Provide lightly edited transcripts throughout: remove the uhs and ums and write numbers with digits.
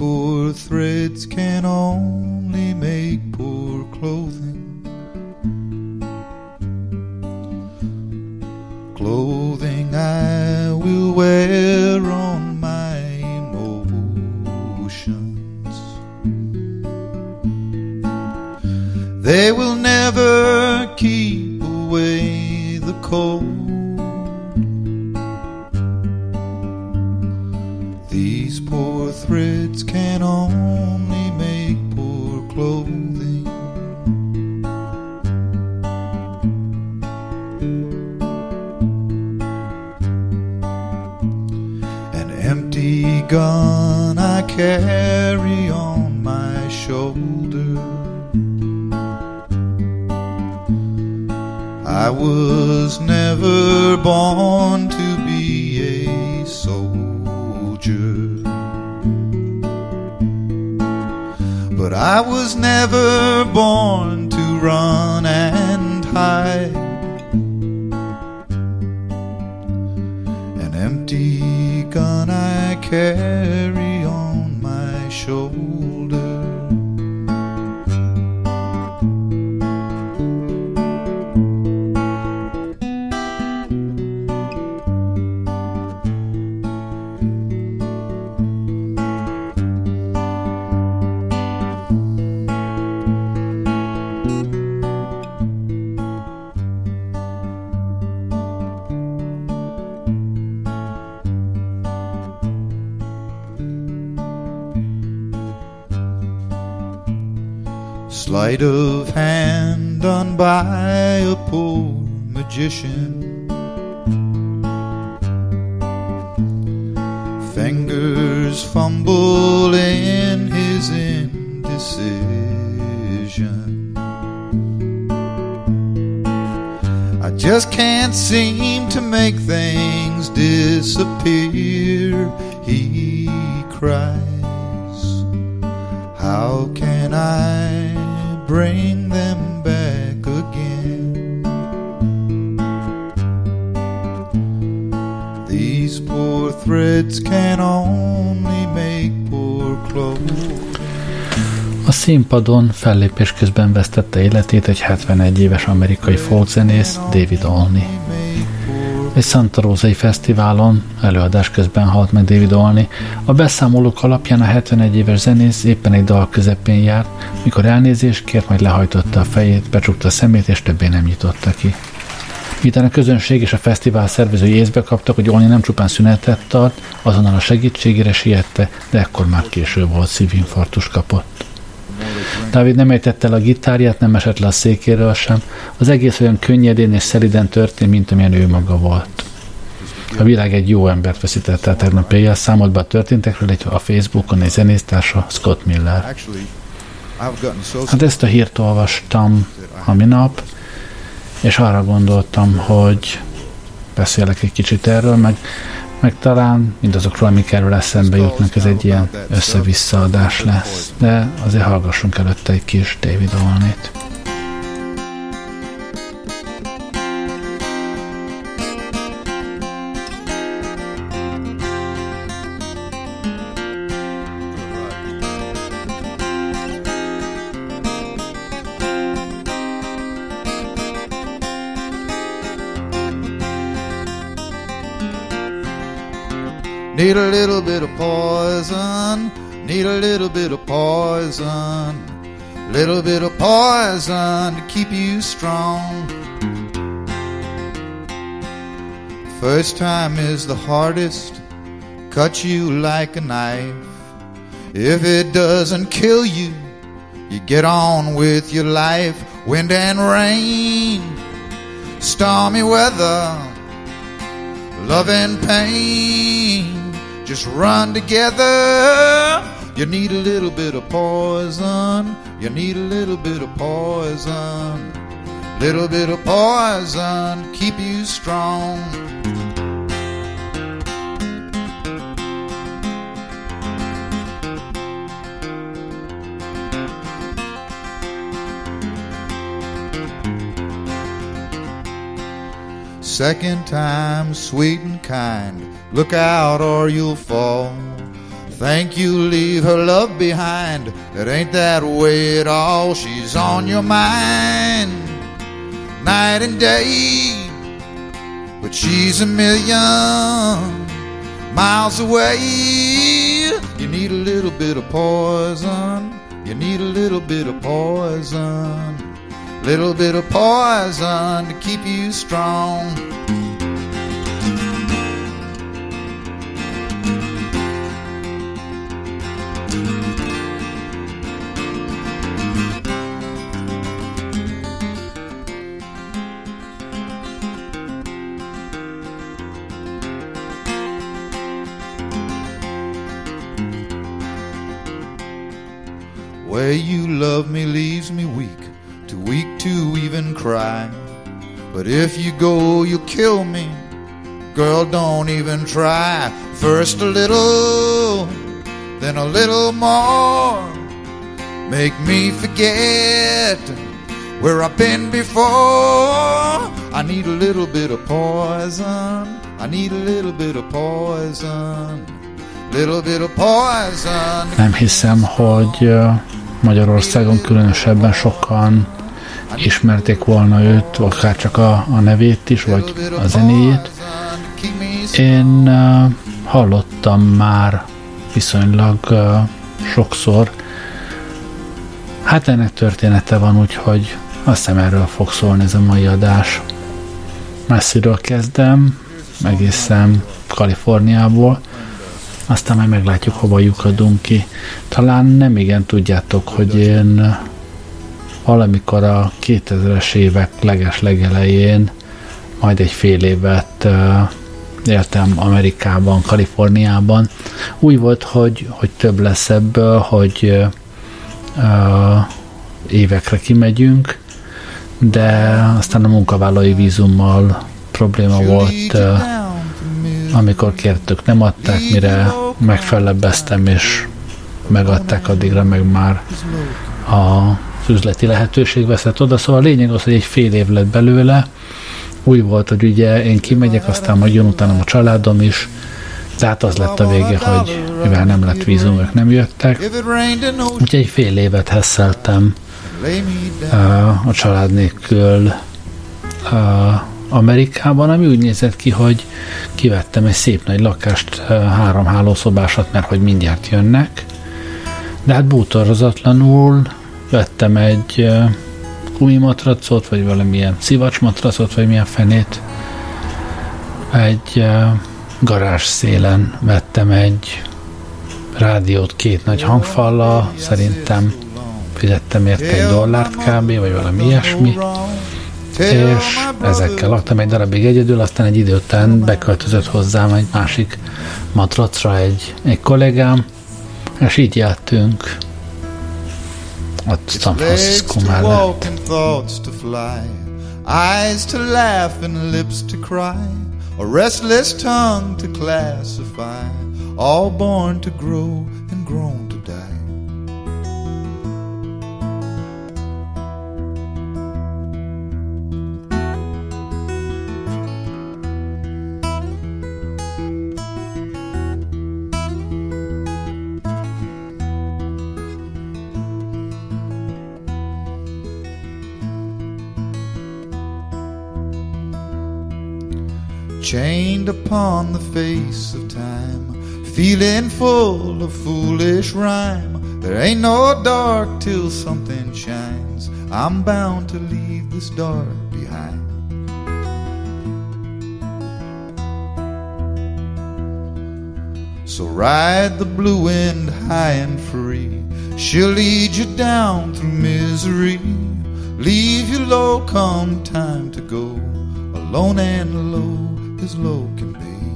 poor threads can only make poor clothing. Clothing I will wear on my emotions. They will never keep away the cold. These poor threads can only make poor clothing. An empty gun I carry on my shoulder. I was never born to be a soldier, but I was never born to run and hide. An empty gun I carry on my shoulder. Sleight of hand done by a poor magician. Fingers fumble in his indecision. I just can't seem to make things disappear. He cries, how can I bring them back again? These poor threads can only make poor clothes. A színpadon fellépés közben vesztette életét egy 71 éves amerikai folkzenész, David Olney. Egy Santa Rosa-i fesztiválon előadás közben halt meg David Olney. A beszámolók alapján a 71 éves zenész éppen egy dal közepén járt, mikor elnézést kért, majd lehajtotta a fejét, becsukta a szemét és többé nem nyitotta ki. Miután a közönség és a fesztivál szervezői észbe kaptak, hogy Olney nem csupán szünetet tart, azonnal a segítségére siette, de ekkor már késő volt, szívinfarktus kapott. Dávid nem ejtette el a gitárját, nem esett le a székéről sem. Az egész olyan könnyedén és szeliden történt, mint amilyen ő maga volt. A világ egy jó embert veszített el tegnap éjjel, számolt be a történtekről a Facebookon egy zenésztársa, Scott Miller. Hát ezt a hírt olvastam a minap, és arra gondoltam, hogy beszélek egy kicsit erről, meg talán mindazokról, amik erről eszembe jutnak, ez egy ilyen össze-visszaadás lesz. De azért hallgassunk előtte egy kis David Olneyt. Need a little bit of poison, need a little bit of poison, little bit of poison to keep you strong. First time is the hardest, cuts you like a knife. If it doesn't kill you, you get on with your life. Wind and rain, stormy weather, love and pain just run together. You need a little bit of poison, you need a little bit of poison, little bit of poison to keep you strong. Second time sweet and kind, look out or you'll fall. Think you leave her love behind. It ain't that way at all. She's on your mind night and day, but she's a million miles away. You need a little bit of poison. You need a little bit of poison. Little bit of poison to keep you strong. Way you love me leaves me weak, too weak to even cry. But if you go, you'll kill me. Girl, don't even try. First a little, then a little more. Make me forget where I've been before. I need a little bit of poison. I need a little bit of poison. Little bit of poison. Nem hiszem, hogy Magyarországon különösebben sokan ismerték volna őt, akár csak a nevét is, vagy a zenéjét. Én hallottam már viszonylag sokszor. Hát ennek története van, úgyhogy azt hiszem erről fog szólni ez a mai adás. Messziről kezdem, egészen Kaliforniából. Aztán majd meglátjuk, hova lyukadunk ki. Talán nem igen tudjátok, hogy én valamikor a 2000-es évek legeslegelején majd egy fél évet éltem Amerikában, Kaliforniában. Úgy volt, hogy több lesz ebből, hogy évekre kimegyünk, de aztán a munkavállalói vízummal probléma volt, amikor kértük, nem adták, mire megfellebbeztem, és megadták, addigra meg már az üzleti lehetőség veszett oda. Szóval a lényeg az, hogy egy fél év lett belőle. Úgy volt, hogy ugye én kimegyek, aztán majd jön utánam a családom is, tehát az lett a vége, hogy mivel nem lett vízum, ők nem jöttek. Úgyhogy egy fél évet hesszeltem a család nélkül Amerikában, ami úgy nézett ki, hogy kivettem egy szép nagy lakást, 3 hálószobásat, mert hogy mindjárt jönnek. De hát bútorozatlanul vettem egy gumimatracot, vagy valamilyen szivacsmatracot, vagy milyen fenét. Egy garázs szélen vettem egy rádiót 2 nagy hangfallal, szerintem fizettem érte $1 kb. Vagy valami ilyesmi. És ezekkel laktam egy darabig egyedül, aztán egy idő után beköltözött hozzám egy másik matracra egy kollégám, és így jártunk ott San Francisco mellett. Eyes to laugh and lips to cry, a restless tongue to classify, all born to grow and grown to die. Chained upon the face of time, feeling full of foolish rhyme. There ain't no dark till something shines. I'm bound to leave this dark behind. So ride the blue wind high and free. She'll lead you down through misery. Leave you low, come time to go, alone and low as low can be,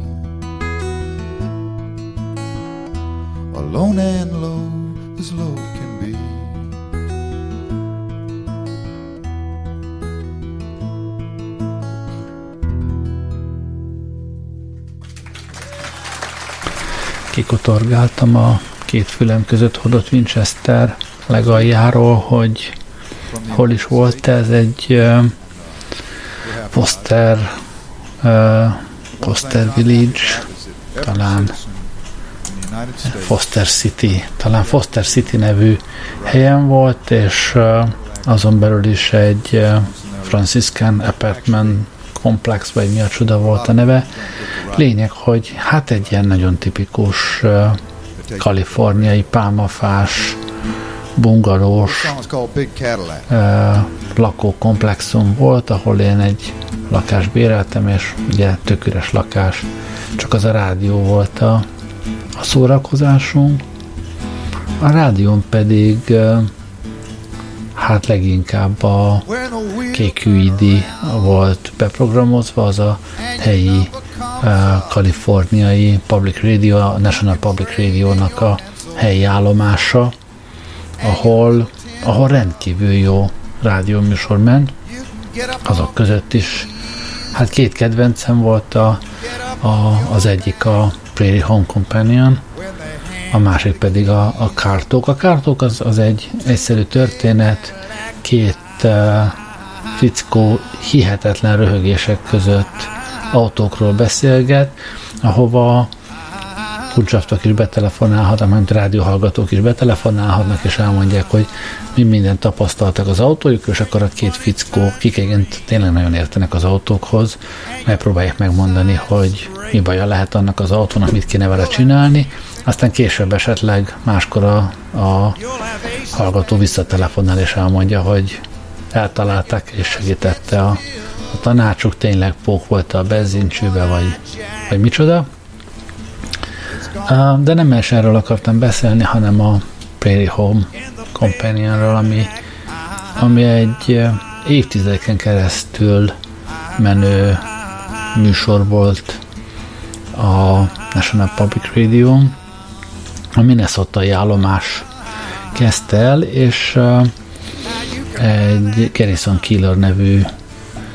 alone and low as low can be. Kikotorgáltam a 2 fülem között hodott Winchester legaljáról, hogy hol is volt ez egy Foster Village, talán Foster City, talán Foster City nevű helyen volt, és azon belül is egy Franciscan Apartment Complex, vagy mi a csuda volt a neve. Lényeg, hogy hát egy ilyen nagyon tipikus kaliforniai pálmafás, bungalós lakókomplexum volt, ahol én egy lakást béreltem, és ugye tök üres lakás, csak az a rádió volt a szórakozásunk. A rádión pedig hát leginkább a KQED volt beprogramozva, az a helyi kaliforniai Public Radio, a National Public Radio-nak a helyi állomása, ahol rendkívül jó rádióműsor ment. Azok között is hát két kedvencem volt, az egyik a Prairie Home Companion, a másik pedig a Car Talk. A Car Talk az egy egyszerű történet, két fickó hihetetlen röhögések között autókról beszélget, ahova kulcsaftok is betelefonálhatnak, mint rádióhallgatók is betelefonálhatnak, és elmondják, hogy mi mindent tapasztaltak az autójuk, és akkor a két fickó, akik egyébként tényleg nagyon értenek az autókhoz, megpróbálják megmondani, hogy mi baja lehet annak az autónak, mit kéne vele csinálni, aztán később esetleg máskor a hallgató visszatelefonál, és elmondja, hogy eltalálták, és segítette a tanácsuk, tényleg pók volt a benzincsőbe, vagy micsoda. De nem is erről akartam beszélni, hanem a Prairie Home Companionről, ami egy évtizedeken keresztül menő műsor volt a National Public Radio. A minnesotai állomás kezdte el, és egy Garrison Keillor nevű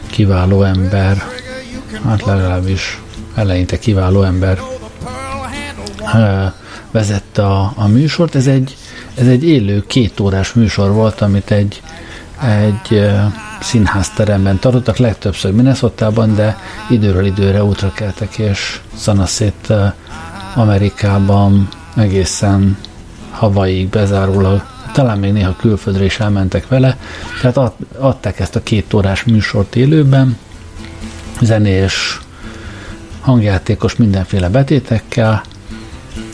kiváló ember, hát legalábbis eleinte kiváló ember vezette a műsort. Ez egy élő kétórás műsor volt, amit egy színházteremben tartottak, legtöbbször Minnesotában, de időről időre útra keltek, és szanaszét Amerikában egészen Hawaiiig bezárólag, talán még néha külföldre is elmentek vele, tehát adták ezt a kétórás műsort élőben, zenés, hangjátékos, mindenféle betétekkel,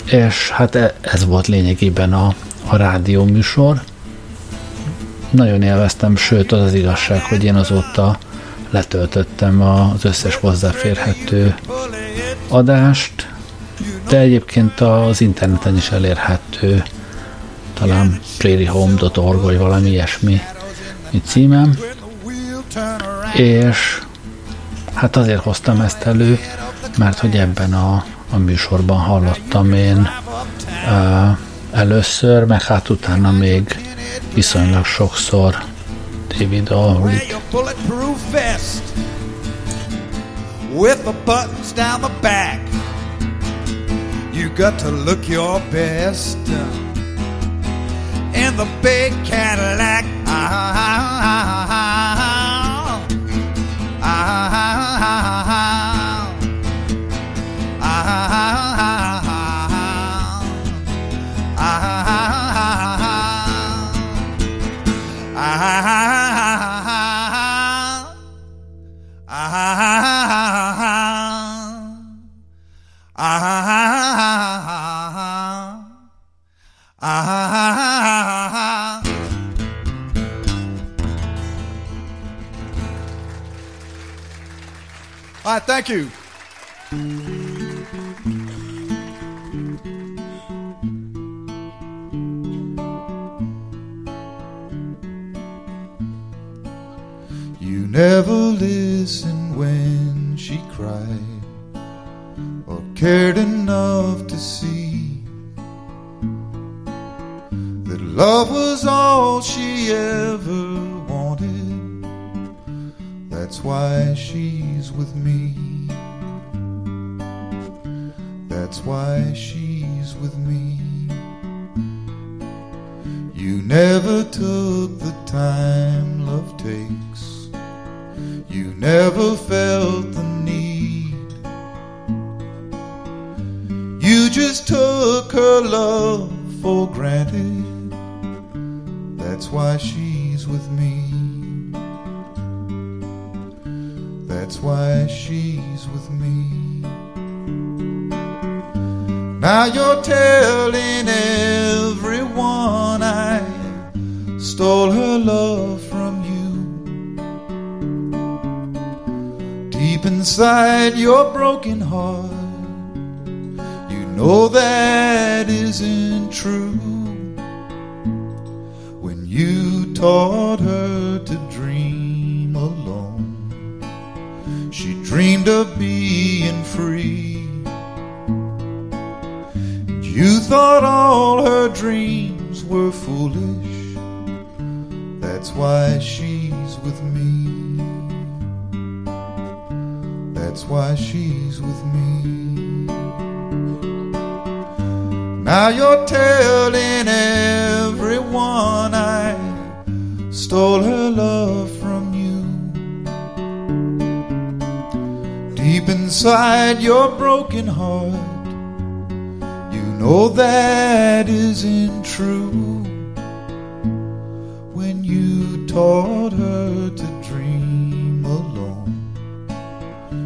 és hát ez volt lényegében a rádió műsor. Nagyon élveztem, sőt az igazság, hogy én azóta letöltöttem az összes hozzáférhető adást, de egyébként az interneten is elérhető, talán prairiehome.org vagy valami ilyesmi címem, és hát azért hoztam ezt elő, mert hogy ebben a műsorban hallottam én először, meg hát utána még viszonylag sokszor David Olneyt. With the buttons down the back, you got to look your best in the big Cadillac. Thank you. You never listened when she cried, or cared enough to see that love was all she ever wanted. That's why she's with me. That's why she's with me. You never took the time love takes. You never felt the need. You just took her love for granted. That's why she's with me. That's why she's with me. Now you're telling everyone I stole her love from you. Deep inside your broken heart, you know that isn't true. When you taught her to dream alone, she dreamed of being free. And you thought all her dreams were foolish. That's why she's with me. That's why she's with me. Now you're telling everyone I stole her love from you. Deep inside your broken heart, you know that isn't true. Taught her to dream alone.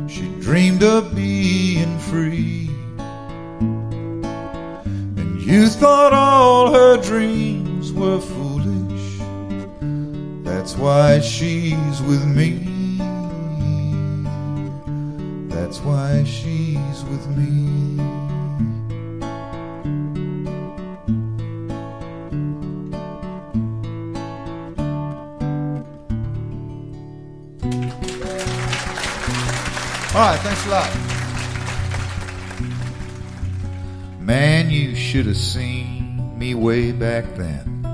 She dreamed of being free. And you thought all her dreams were foolish. That's why she's with me. That's why she's with me. All right, thanks a lot. Man, you should have seen me way back then.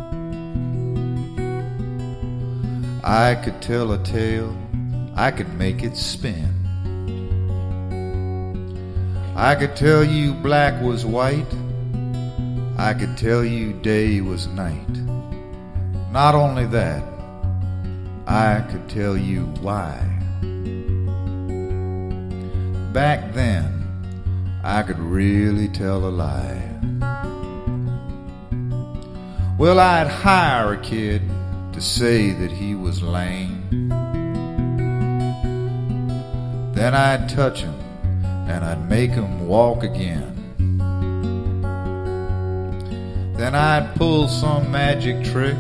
I could tell a tale, I could make it spin. I could tell you black was white, I could tell you day was night. Not only that, I could tell you why. Back then, I could really tell a lie. Well, I'd hire a kid to say that he was lame. Then I'd touch him and I'd make him walk again. Then I'd pull some magic trick.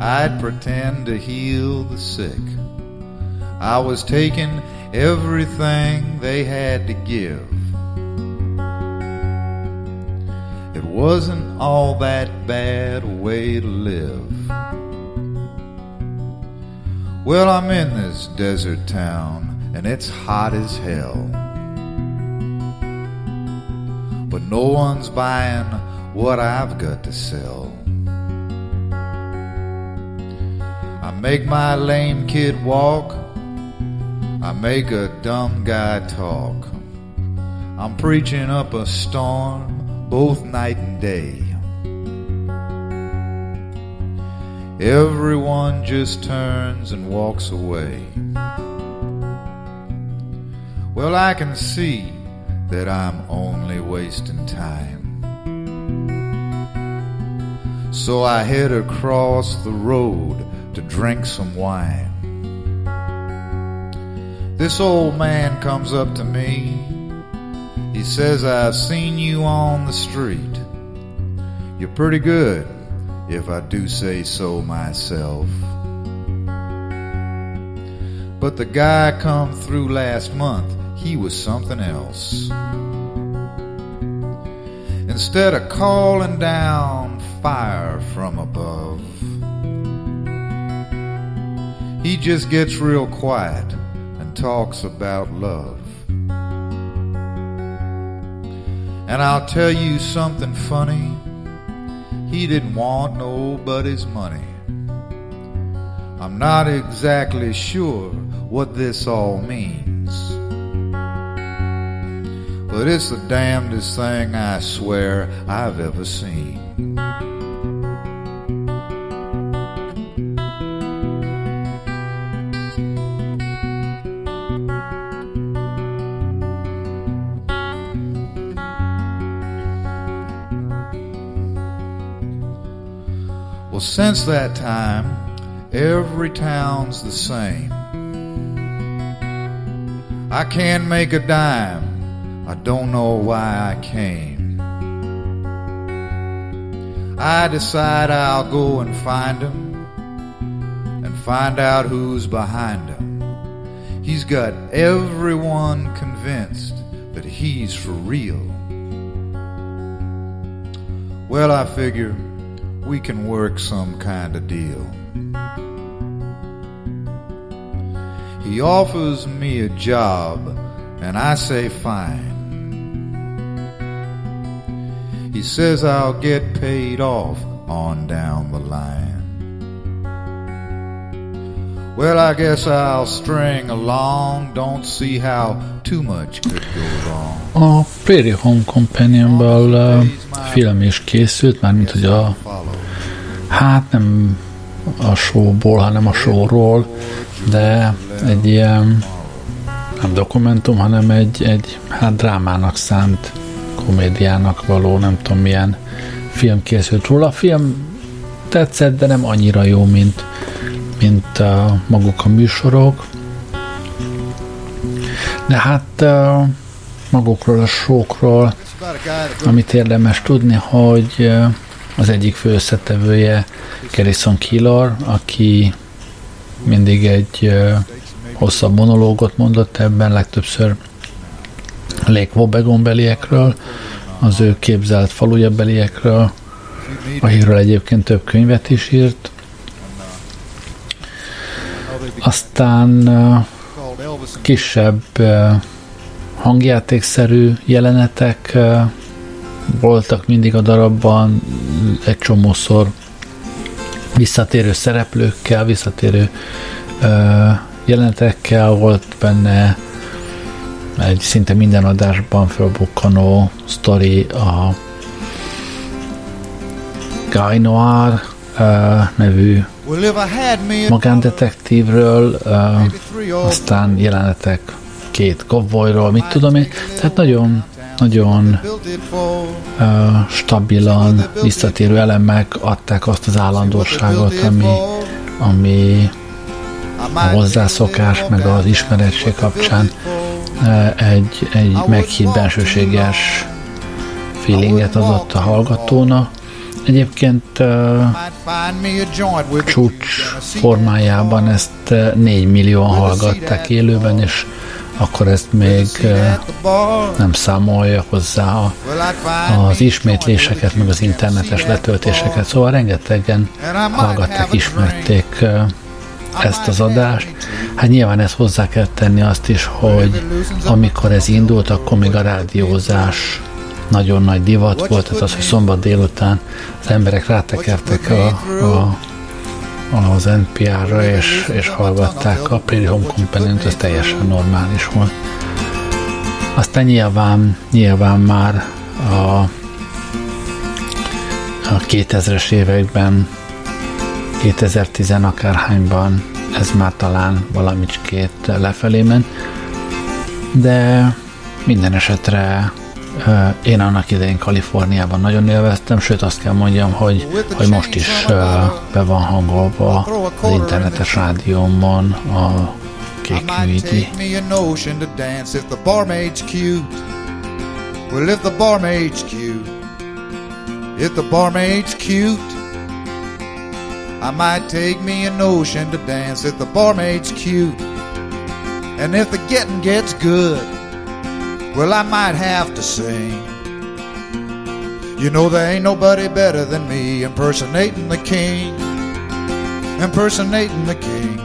I'd pretend to heal the sick. I was taking everything they had to give. It wasn't all that bad a way to live. Well, I'm in this desert town and it's hot as hell, but no one's buying what I've got to sell. I make my lame kid walk, I make a dumb guy talk. I'm preaching up a storm both night and day. Everyone just turns and walks away. Well, I can see that I'm only wasting time, so I head across the road to drink some wine. This old man comes up to me. He says, I've seen you on the street. You're pretty good, if I do say so myself. But the guy come through last month, he was something else. Instead of calling down fire from above, he just gets real quiet, talks about love. And I'll tell you something funny, he didn't want nobody's money. I'm not exactly sure what this all means, but it's the damnedest thing I swear I've ever seen. since that time, every town's the same. I can't make a dime, I don't know why I came. I decide I'll go and find him, and find out who's behind him. He's got everyone convinced that he's for real. Well, I figure we can work some kind of deal. He offers me a job, and I say fine. He says I'll get paid off on down the line. Well, I guess I'll string along, don't see how too much could go wrong. A Prairie Home Companionból film is készült, mármint hogy a nem a showból, hanem a showról, de egy ilyen nem dokumentum, hanem egy drámának szánt komédiának való, nem tudom milyen film készült róla. A film tetszett, de nem annyira jó, mint maguk a műsorok. De magukról, a showkról, amit érdemes tudni, hogy az egyik fő összetevője Garrison Keillor, aki mindig egy hosszabb monológot mondott ebben, legtöbbször Lake Wobegon beliekről, az ő képzelt faluja beliekről, akiről egyébként több könyvet is írt. Aztán kisebb hangjátékszerű jelenetek voltak mindig a darabban, egy csomószor visszatérő szereplőkkel, visszatérő jelenetekkel, volt benne egy szinte minden adásban felbukkanó sztori, a Guy Noir nevű magándetektívről, aztán jelenetek két kovbolyról, mit tudom én, tehát nagyon stabilan visszatérő elemek adták azt az állandóságot, ami a hozzászokás meg az ismeretség kapcsán egy meghitt bensőséges feelinget adott a hallgatónak. Egyébként csúcs formájában ezt 4 millióan hallgatták élőben, és akkor ezt még nem számolja hozzá az ismétléseket, meg az internetes letöltéseket. Szóval rengetegen hallgatták, ismerték ezt az adást. Hát nyilván ezt hozzá kell tenni azt is, hogy amikor ez indult, akkor még a rádiózás nagyon nagy divat volt, tehát az, hogy szombat délután az emberek rátekertek az NPR-ra, és hallgatták a Prairie Home Companion-t, ez teljesen normális volt. Aztán nyilván már a 2000-es években, 2010 akárhányban ez már talán valamicskét lefelé ment, de minden esetre én annak idején Kaliforniában nagyon élveztem, sőt azt kell mondjam, hogy most is be van hangolva az internetes rádiómon a KQED. I might take me a notion to dance if the barmaid's cute, and if the getting gets good, well, I might have to sing. You know there ain't nobody better than me impersonating the king, impersonating the king,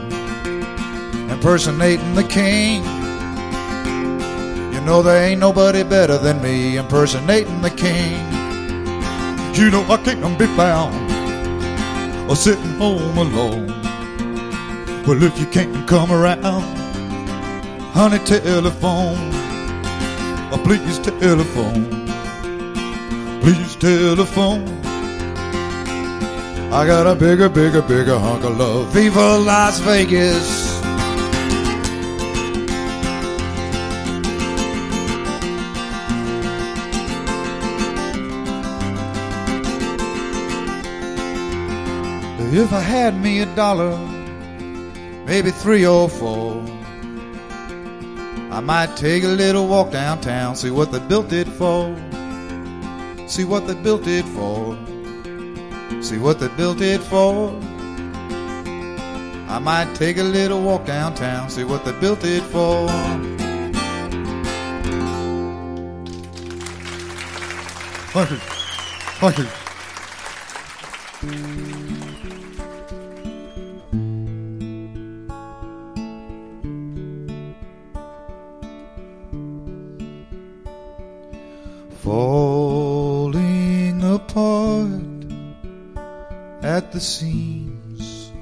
impersonating the king. You know there ain't nobody better than me impersonating the king. You know I can't be found or sitting home alone. Well, if you can't come around, honey, telephone. Oh, please telephone, please telephone. I got a bigger, bigger, bigger hunk of love. Viva Las Vegas. If I had me $1, maybe 3 or 4, I might take a little walk downtown, see what they built it for, see what they built it for, see what they built it for. I might take a little walk downtown, see what they built it for. Thank you. Thank you. Falling apart at the seams,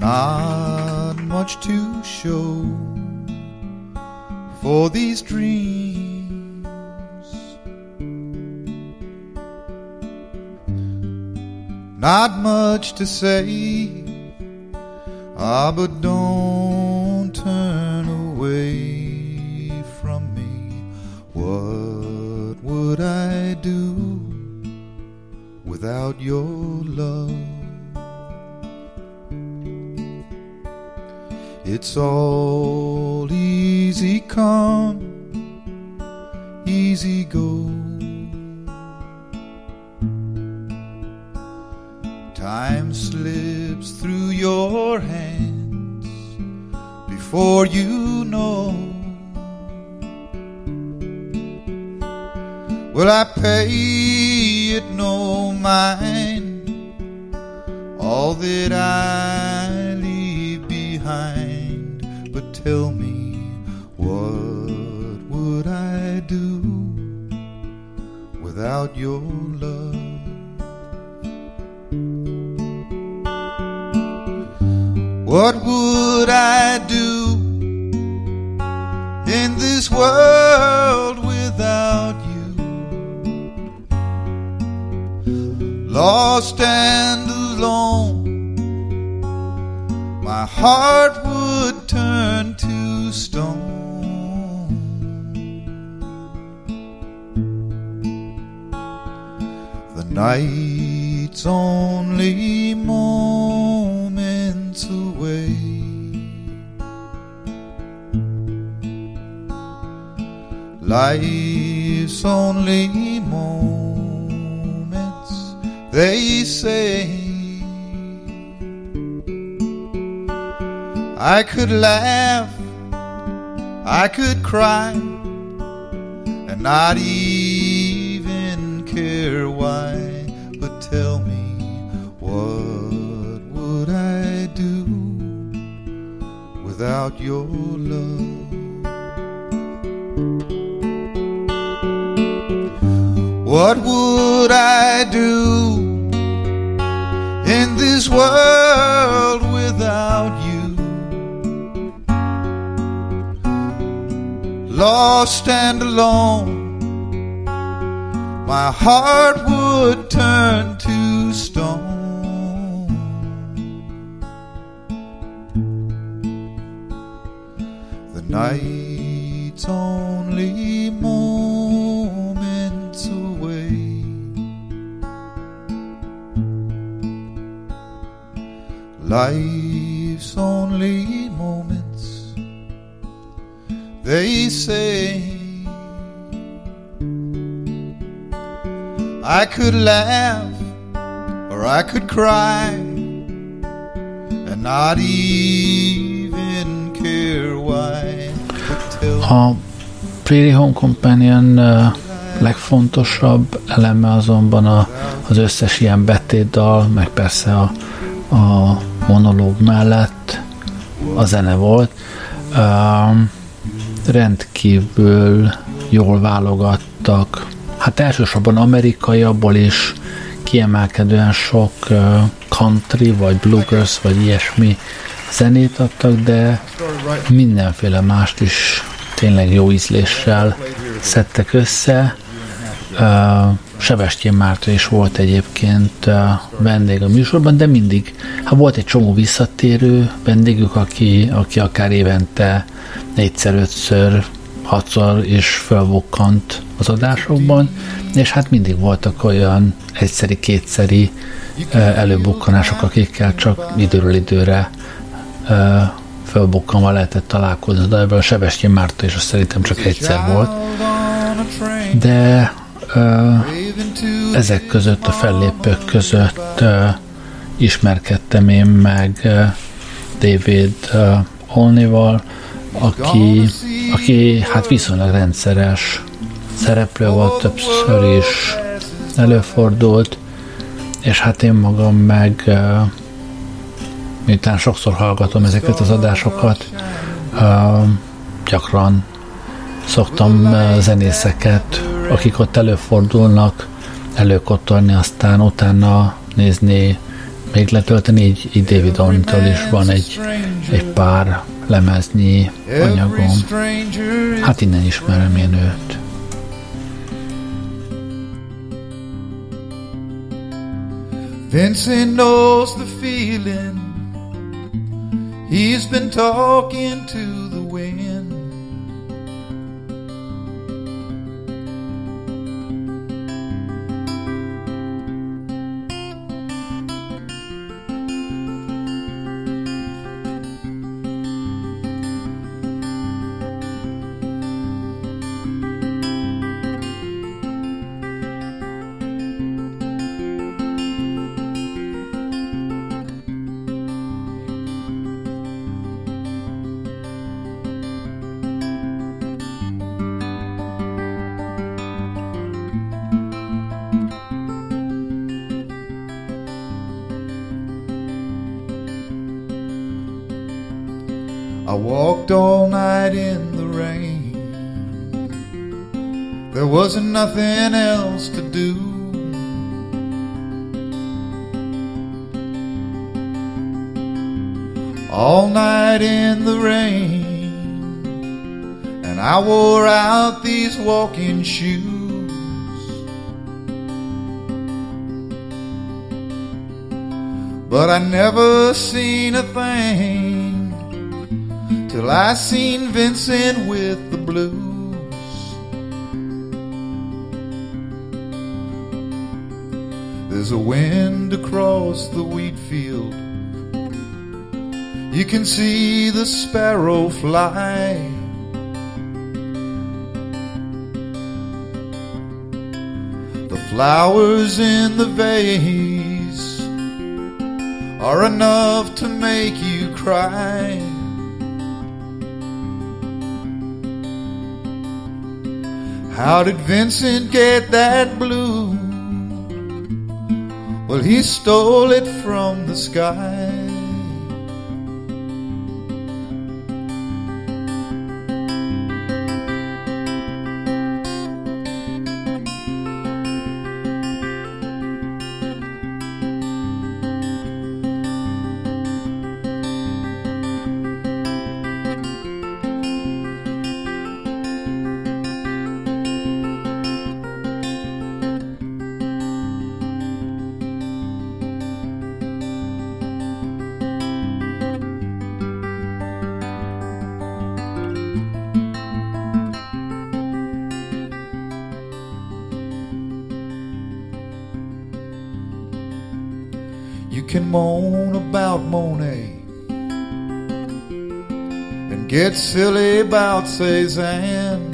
not much to show for these dreams. Not much to say, but don't turn away from me. What would I do without your love? It's all easy come, easy go. Time slips through your hands before you know. Will I pay it no mind, all that I leave behind? But tell me, what would I do without your love? What would I do in this world without you? Lost and alone, my heart would turn to stone. The night's only moments away. Life's only moments, they say. I could laugh, I could cry, and not even care why. But tell me, what would I do without your love? What would I do in this world without you? Lost and alone, my heart would turn to stone. The night's only moments away. Life's only moments, they say. I could laugh or I could cry and not even care why. A Prairie Home Companion legfontosabb eleme azonban az összes ilyen betétdal, meg persze a monológ mellett a zene volt. Rendkívül jól válogattak. Hát elsősorban amerikai, abból is kiemelkedően sok country, vagy bluegrass, vagy ilyesmi zenét adtak, de mindenféle mást is tényleg jó ízléssel szedtek össze. Sebestyén Márta is volt egyébként vendég a műsorban, de mindig volt egy csomó visszatérő vendégük, aki akár évente 4-5-ször hatszor is felvokkant az adásokban, és hát mindig voltak olyan egyszeri-kétszeri előbukkanások, akikkel csak időről időre felbukkanva lehetett találkozni, de ebből a Sebestyén Márta is azt szerintem csak egyszer volt. De ezek között, a fellépők között ismerkedtem én meg David Olneyval, aki hát viszonylag rendszeres szereplő volt, többször is előfordult, és hát én magam meg miután sokszor hallgatom ezeket az adásokat, gyakran szoktam zenészeket, akik ott előfordulnak, előkottorni, aztán utána nézni, még letölteni, így David Olneytől is van egy pár lemeznyi anyagom. Hát innen ismerem én őt. Vincent knows the feeling, he's been talking to the wind. I walked all night in the rain. There wasn't nothing else to do. All night in the rain, and I wore out these walking shoes. But I never seen a thing till I seen Vincent with the blues. There's a wind across the wheat field, you can see the sparrow fly. The flowers in the vase are enough to make you cry. How did Vincent get that blue? Well, he stole it from the sky. You can moan about Monet and get silly about Cézanne.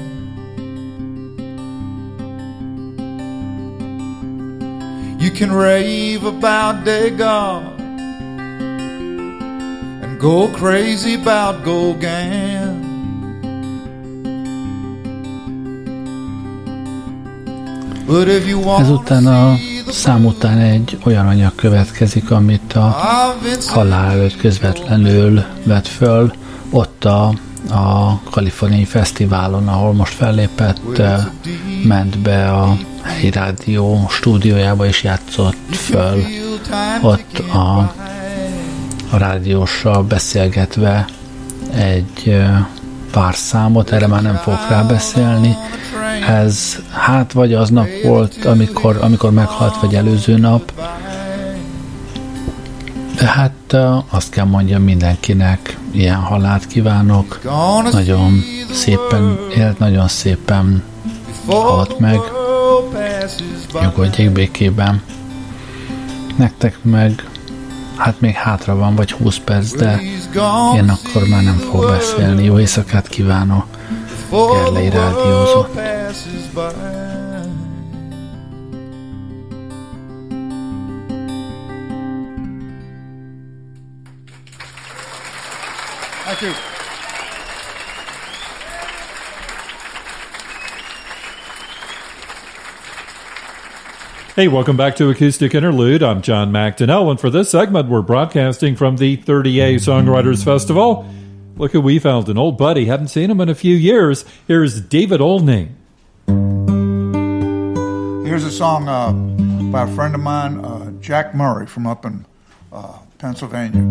You can rave about Degas and go crazy about Gauguin. But if you want to see, szám után egy olyan anyag következik, amit a halál előtt közvetlenül vett föl. Ott a kaliforniai fesztiválon, ahol most fellépett, ment be a helyi rádió stúdiójába és játszott föl. Ott a rádióssal beszélgetve egy pár számot, erre már nem fogok rá beszélni. Ez hát vagy aznap volt, amikor meghalt, vagy előző nap. Tehát azt kell mondjam mindenkinek, ilyen halált kívánok. Nagyon szépen élt, nagyon szépen halt meg. Nyugodjék békében. Nektek meg, hát még hátra van, vagy 20 perc, de én akkor már nem fogok beszélni. Jó éjszakát kívánok. Gerlei rádiózott. Thank you. Hey, welcome back to Acoustic Interlude. I'm John McDonnell, and for this segment, we're broadcasting from the 30A Songwriters Festival. Look who we found, an old buddy. Haven't seen him in a few years. Here's David Olney. Here's a song by a friend of mine, Jack Murray, from up in Pennsylvania.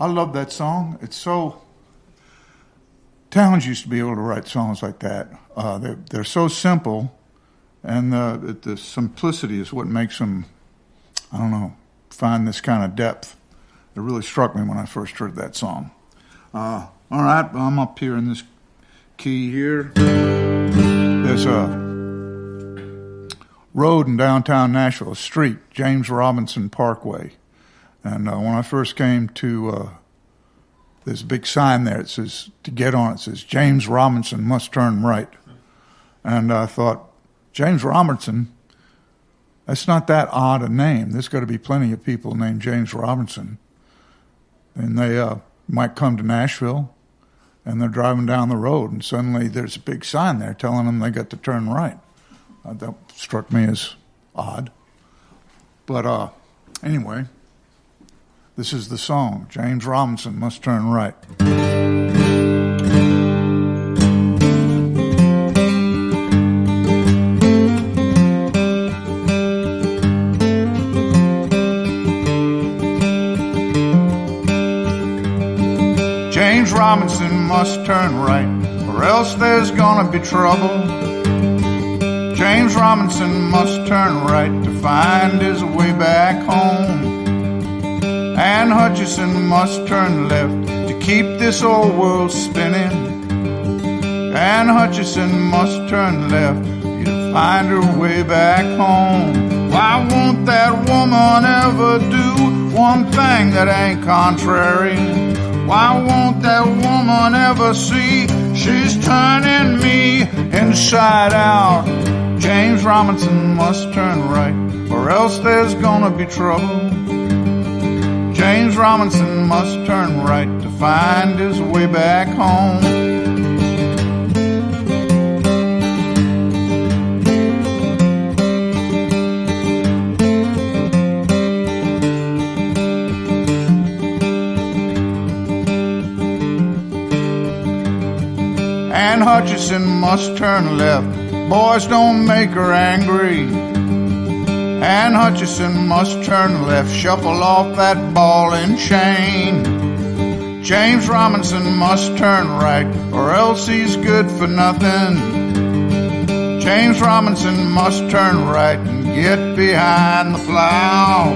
I love that song. It's so... Towns used to be able to write songs like that. They're so simple, and the simplicity is what makes them, I don't know, find this kind of depth. It really struck me when I first heard that song. All right, I'm up here in this key here. There's a road in downtown Nashville, a street, James Robertson Parkway. And when I first came to... There's a big sign there. It says, to get on, it says, James Robinson must turn right. And I thought, James Robinson, that's not that odd a name. There's got to be plenty of people named James Robinson. And they might come to Nashville, and they're driving down the road, and suddenly there's a big sign there telling them they got to turn right. That struck me as odd. But anyway... This is the song, James Robinson Must Turn Right. James Robinson must turn right, or else there's gonna be trouble. James Robinson must turn right to find his way back home. Ann Hutchinson must turn left to keep this old world spinning. Ann Hutchinson must turn left to find her way back home. Why won't that woman ever do one thing that ain't contrary? Why won't that woman ever see she's turning me inside out? James Robinson must turn right, or else there's gonna be trouble. James Robinson must turn right to find his way back home. Ann Hutchinson must turn left. Boys, don't make her angry. Ann Hutchinson must turn left, shuffle off that ball and chain. James Robinson must turn right, or else he's good for nothing. James Robinson must turn right and get behind the plow.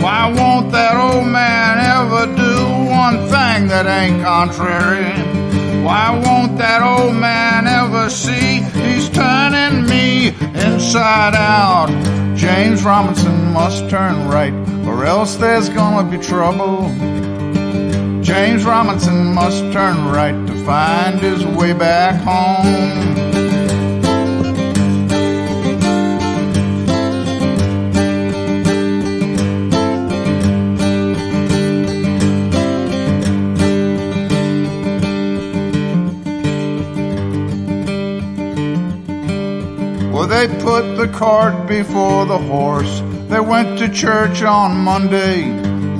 Why won't that old man ever do one thing that ain't contrary? Why won't that old man ever see he's turning me inside out? James Robinson must turn right, or else there's gonna be trouble. James Robinson must turn right to find his way back home. They put the cart before the horse. They went to church on Monday.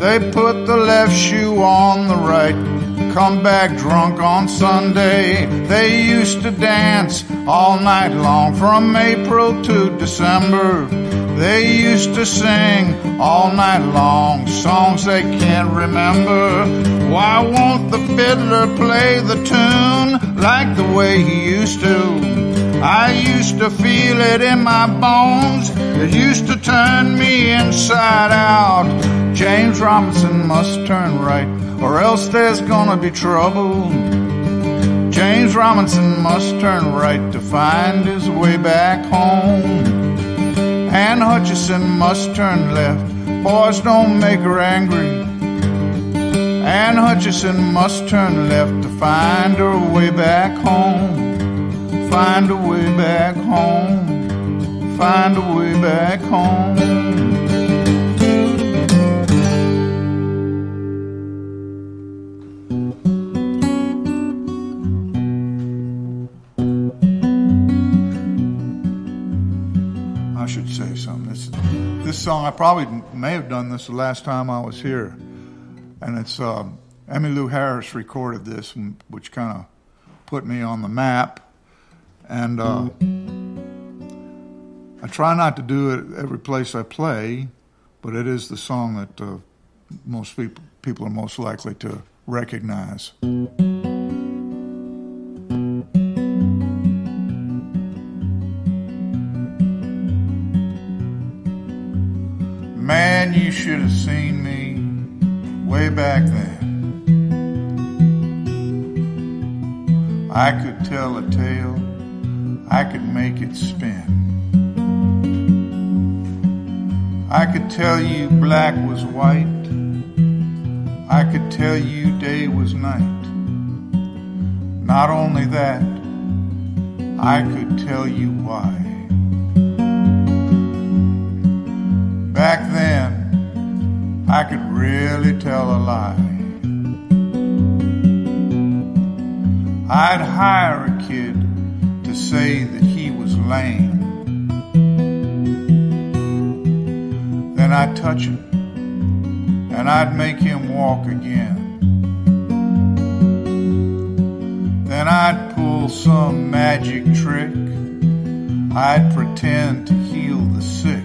They put the left shoe on the right. Come back drunk on Sunday. They used to dance all night long from April to December. They used to sing all night long songs they can't remember. Why won't the fiddler play the tune like the way he used to? I used to feel it in my bones. It used to turn me inside out. James Robinson must turn right, or else there's gonna be trouble. James Robinson must turn right to find his way back home. Ann Hutchinson must turn left. Boys, don't make her angry. Ann Hutchinson must turn left to find her way back home. Find a way back home, find a way back home. I should say something. This song, I probably may have done this the last time I was here. And it's Emmylou Harris recorded this, which kind of put me on the map. And I try not to do it every place I play, but it is the song that most people are most likely to recognize. Man, you should have seen me way back then. I could tell a tale, I could make it spin. I could tell you black was white, I could tell you day was night. Not only that, I could tell you why. Back then, I could really tell a lie. I'd hire a kid to say that he was lame. Then I'd touch him, and I'd make him walk again. Then I'd pull some magic trick. I'd pretend to heal the sick.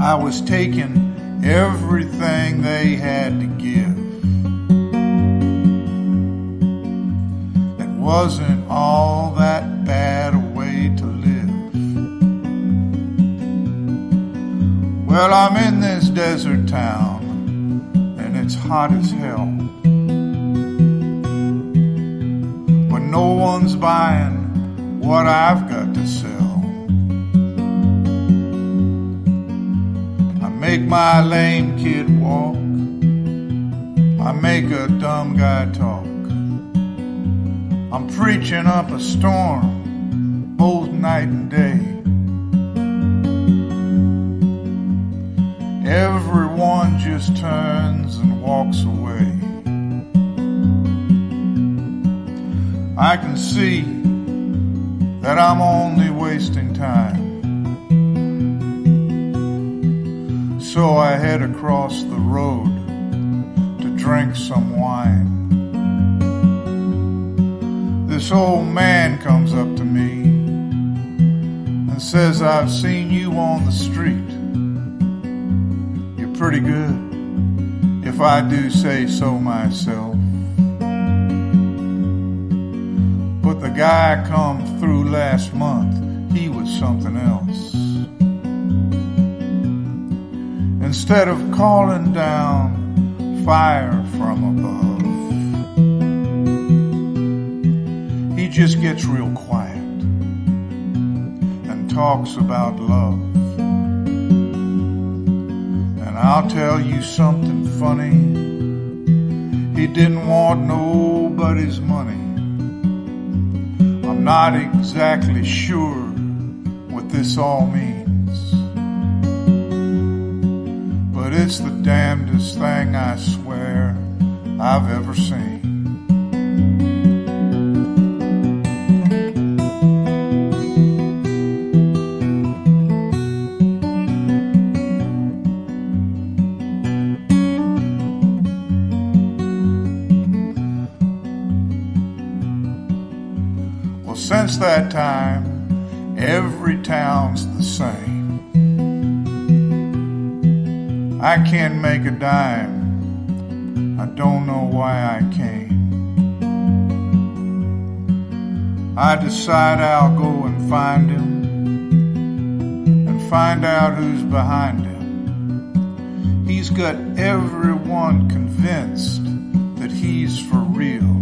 I was taking everything they had to give. It wasn't all that bad a way to live. Well, I'm in this desert town, and it's hot as hell. But no one's buying what I've got to sell. I make my lame kid walk, I make a dumb guy talk. I'm preaching up a storm, both night and day. Everyone just turns and walks away. I can see that I'm only wasting time. So I head across the road to drink some wine. This old man comes up to me and says, I've seen you on the street. You're pretty good, if I do say so myself. But the guy come through last month, he was something else. Instead of calling down fire from above, he just gets real quiet and talks about love. And I'll tell you something funny, he didn't want nobody's money. I'm not exactly sure what this all means, but it's the damnedest thing I swear I've ever seen. Well, since that time, every town's the same. I can't make a dime, I don't know why I came. I decide I'll go and find him, and find out who's behind him. He's got everyone convinced that he's for real.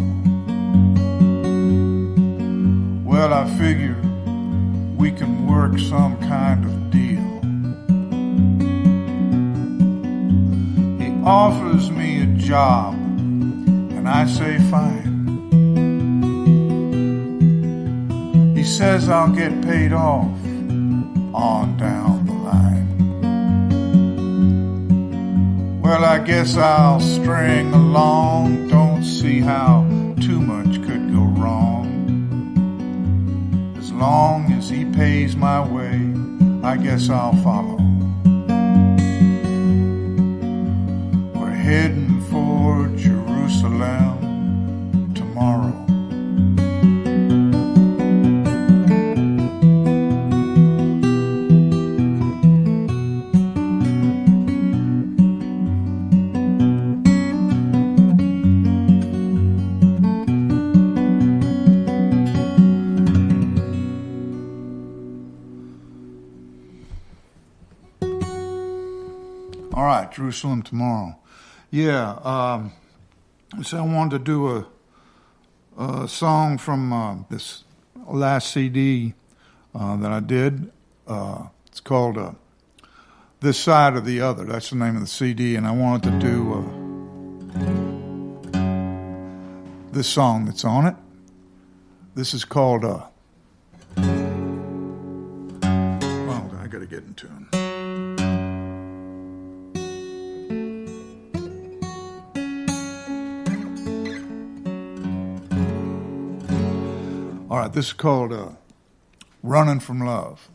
Well, I figure we can work some kind of deal. Offers me a job, and I say fine. He says I'll get paid off on down the line. Well, I guess I'll string along, don't see how too much could go wrong. As long as he pays my way, I guess I'll follow. Heading for Jerusalem tomorrow. right, Jerusalem tomorrow. Yeah, so I wanted to do a song from this last CD that I did. It's called This Side of the Other. That's the name of the CD, and I wanted to do this song that's on it. This is called... well, I got to get in tune. All right, this is called Running from Love.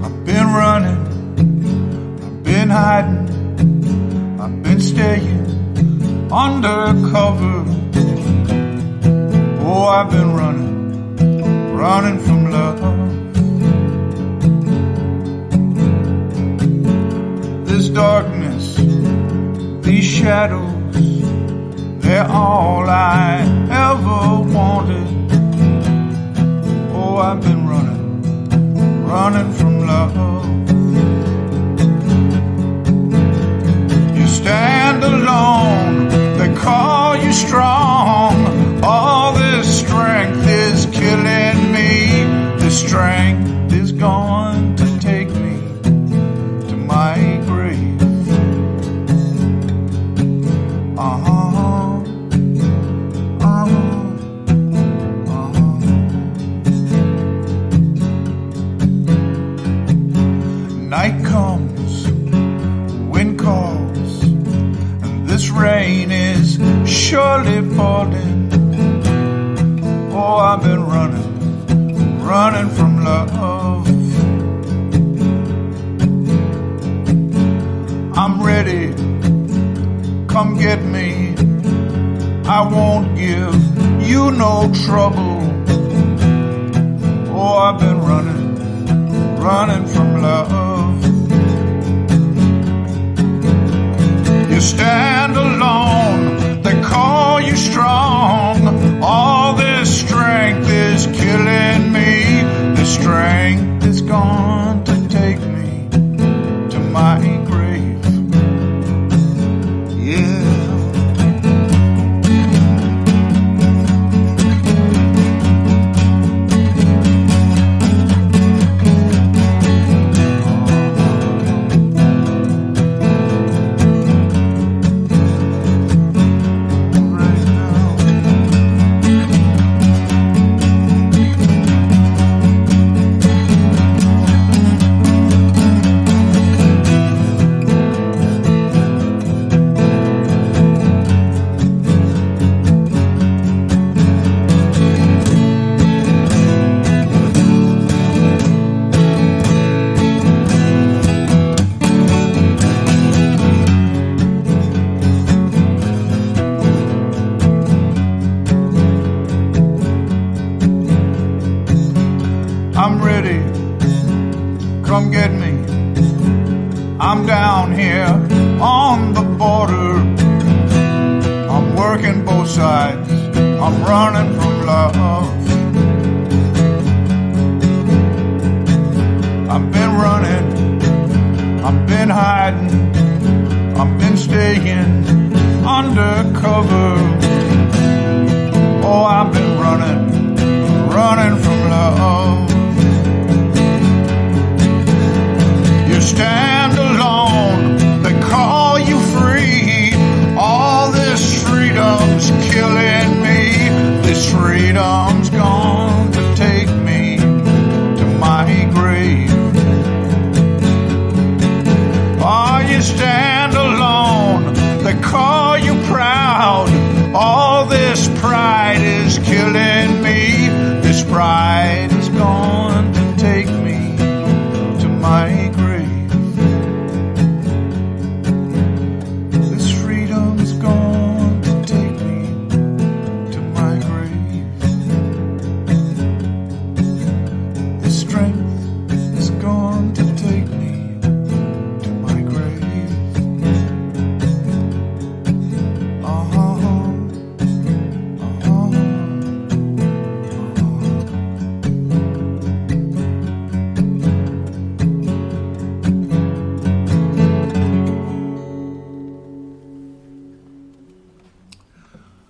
I've been running, I've been hiding, I've been staying under cover. Oh, I've been running, running from love. This darkness, these shadows, they're all I ever wanted. Oh, I've been running, running from love. You stand alone, they call you strong. All this strength is killing me. This strength is going to take me to my grave. Night comes, wind calls, and this rain is surely falling. Oh, I've been running, running from love. I'm ready, come get me. I won't give you no trouble. Oh, I've been running, running from love. You stand alone, they call you strong. All this strength is killing me. The strength is gone to take me to my grave.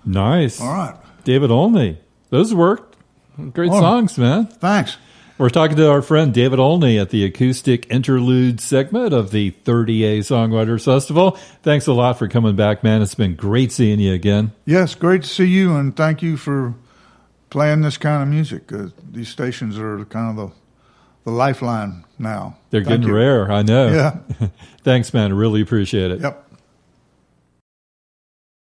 Nice. All right. David Olney. Those worked. Great songs, man. Thanks. We're talking to our friend David Olney at the acoustic interlude segment of the 30A Songwriters Festival. Thanks a lot for coming back, man. It's been great seeing you again. Yes, great to see you, and thank you for playing this kind of music. These stations are kind of the lifeline now. They're getting rare, I know. Yeah. Thanks, man. Really appreciate it. Yep.